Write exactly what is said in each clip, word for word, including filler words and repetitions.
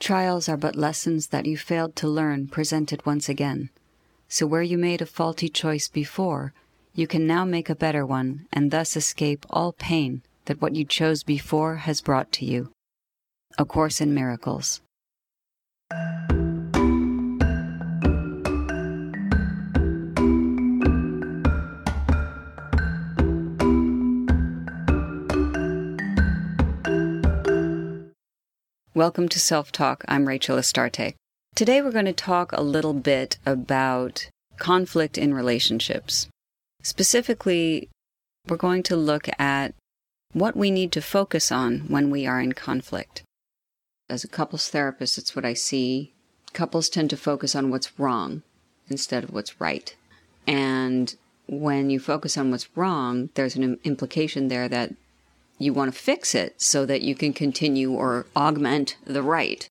Trials are but lessons that you failed to learn presented once again. So where you made a faulty choice before, you can now make a better one and thus escape all pain that what you chose before has brought to you. A Course in Miracles. Welcome to Self Talk. I'm Rachel Astarte. Today we're going to talk a little bit about conflict in relationships. Specifically, we're going to look at what we need to focus on when we are in conflict. As a couples therapist, it's what I see. Couples tend to focus on what's wrong instead of what's right. And when you focus on what's wrong, there's an implication there that you want to fix it so that you can continue or augment the right.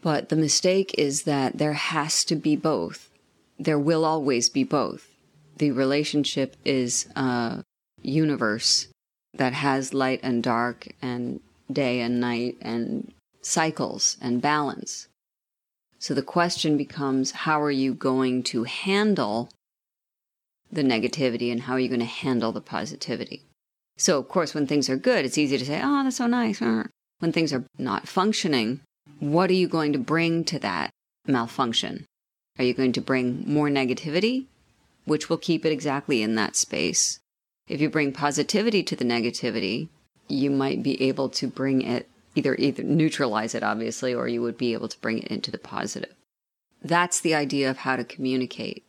But the mistake is that there has to be both. There will always be both. The relationship is a universe that has light and dark and day and night and cycles and balance. So the question becomes, how are you going to handle the negativity and how are you going to handle the positivity? So, of course, when things are good, it's easy to say, oh, that's so nice. When things are not functioning, what are you going to bring to that malfunction? Are you going to bring more negativity, which will keep it exactly in that space? If you bring positivity to the negativity, you might be able to bring it, either either neutralize it, obviously, or you would be able to bring it into the positive. That's the idea of how to communicate.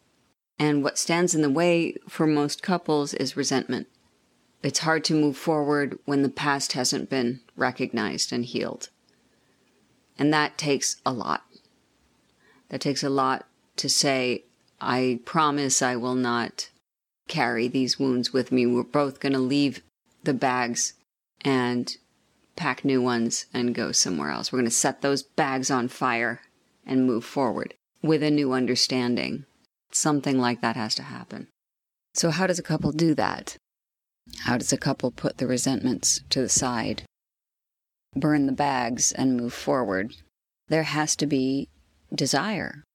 And what stands in the way for most couples is resentment. It's hard to move forward when the past hasn't been recognized and healed. And that takes a lot. That takes a lot to say, I promise I will not carry these wounds with me. We're both going to leave the bags and pack new ones and go somewhere else. We're going to set those bags on fire and move forward with a new understanding. Something like that has to happen. So how does a couple do that? How does a couple put the resentments to the side, burn the bags, and move forward? There has to be desire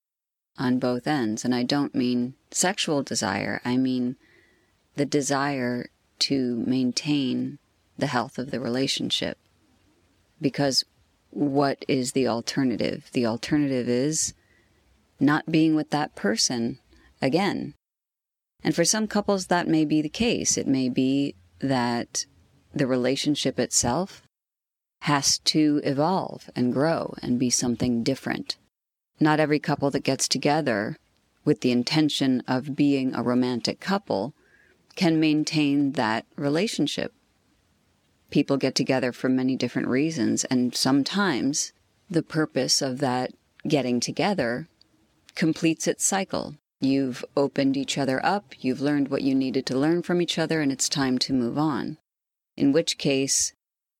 on both ends. And I don't mean sexual desire. I mean the desire to maintain the health of the relationship. Because what is the alternative? The alternative is not being with that person again. And for some couples, that may be the case. It may be that the relationship itself has to evolve and grow and be something different. Not every couple that gets together with the intention of being a romantic couple can maintain that relationship. People get together for many different reasons, and sometimes the purpose of that getting together completes its cycle. You've opened each other up, you've learned what you needed to learn from each other, and it's time to move on. In which case,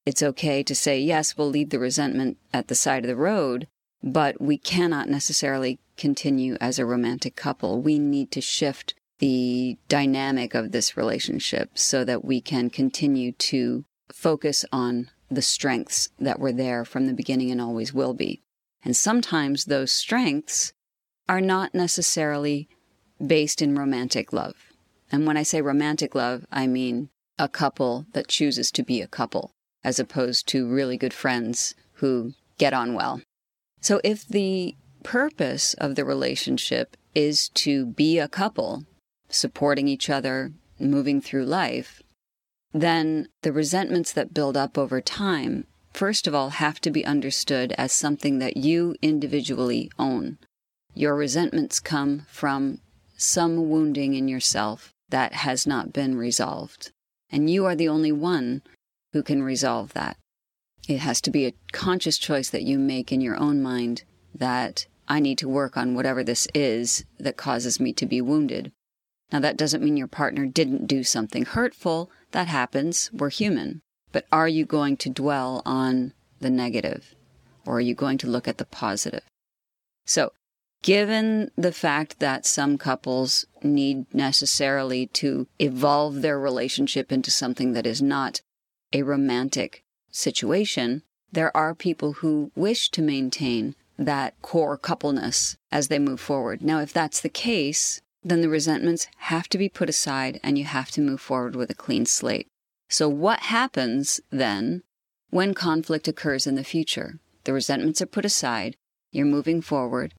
it's okay to say, yes, we'll leave the resentment at the side of the road, but we cannot necessarily continue as a romantic couple. We need to shift the dynamic of this relationship so that we can continue to focus on the strengths that were there from the beginning and always will be. And sometimes those strengths are not necessarily based in romantic love. And when I say romantic love, I mean a couple that chooses to be a couple, as opposed to really good friends who get on well. So if the purpose of the relationship is to be a couple, supporting each other, moving through life, then the resentments that build up over time, first of all, have to be understood as something that you individually own. Your resentments come from some wounding in yourself that has not been resolved. And you are the only one who can resolve that. It has to be a conscious choice that you make in your own mind that I need to work on whatever this is that causes me to be wounded. Now, that doesn't mean your partner didn't do something hurtful. That happens. We're human. But are you going to dwell on the negative? Or are you going to look at the positive? So, given the fact that some couples need necessarily to evolve their relationship into something that is not a romantic situation, there are people who wish to maintain that core coupleness as they move forward. Now, if that's the case, then the resentments have to be put aside and you have to move forward with a clean slate. So what happens then when conflict occurs in the future? The resentments are put aside, you're moving forward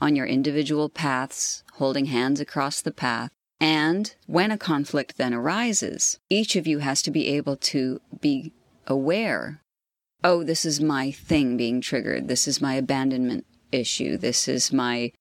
on your individual paths, holding hands across the path. And when a conflict then arises, each of you has to be able to be aware, oh, this is my thing being triggered. This is my abandonment issue. This is my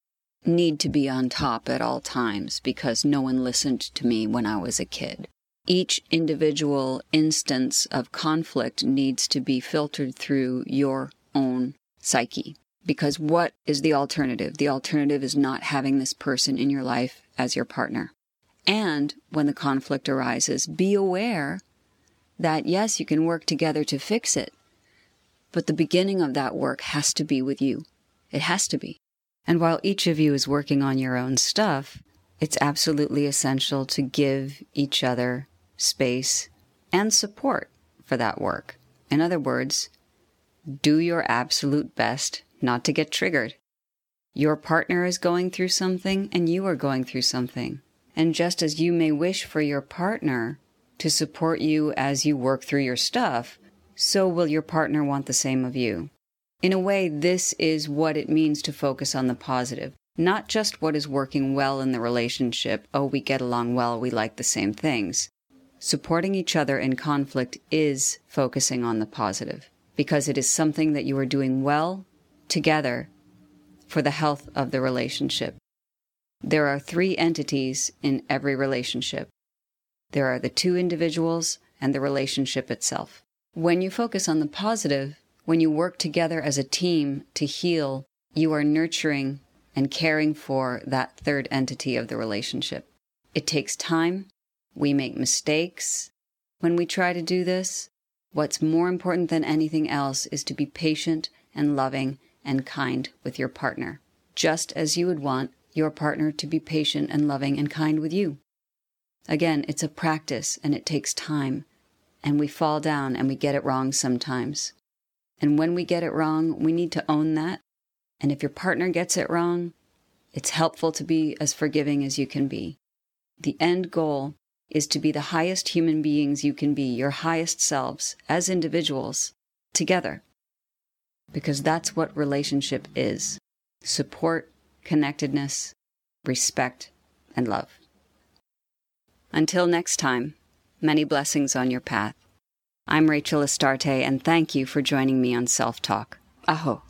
need to be on top at all times because no one listened to me when I was a kid. Each individual instance of conflict needs to be filtered through your own psyche. Because what is the alternative? The alternative is not having this person in your life as your partner. And when the conflict arises, be aware that, yes, you can work together to fix it, but the beginning of that work has to be with you. It has to be. And while each of you is working on your own stuff, it's absolutely essential to give each other space and support for that work. In other words, do your absolute best not to get triggered. Your partner is going through something and you are going through something. And just as you may wish for your partner to support you as you work through your stuff, so will your partner want the same of you. In a way, this is what it means to focus on the positive, not just what is working well in the relationship. Oh, we get along well, we like the same things. Supporting each other in conflict is focusing on the positive because it is something that you are doing well together for the health of the relationship. There are three entities in every relationship. There are the two individuals and the relationship itself. When you focus on the positive, when you work together as a team to heal, you are nurturing and caring for that third entity of the relationship. It takes time. We make mistakes when we try to do this. What's more important than anything else is to be patient and loving and kind with your partner, just as you would want your partner to be patient and loving and kind with you. Again, it's a practice and it takes time, and we fall down and we get it wrong sometimes. And when we get it wrong, we need to own that. And if your partner gets it wrong, it's helpful to be as forgiving as you can be. The end goal is to be the highest human beings you can be, your highest selves, as individuals, together. Because that's what relationship is. Support, connectedness, respect, and love. Until next time, many blessings on your path. I'm Rachel Astarte, and thank you for joining me on Self Talk. Aho.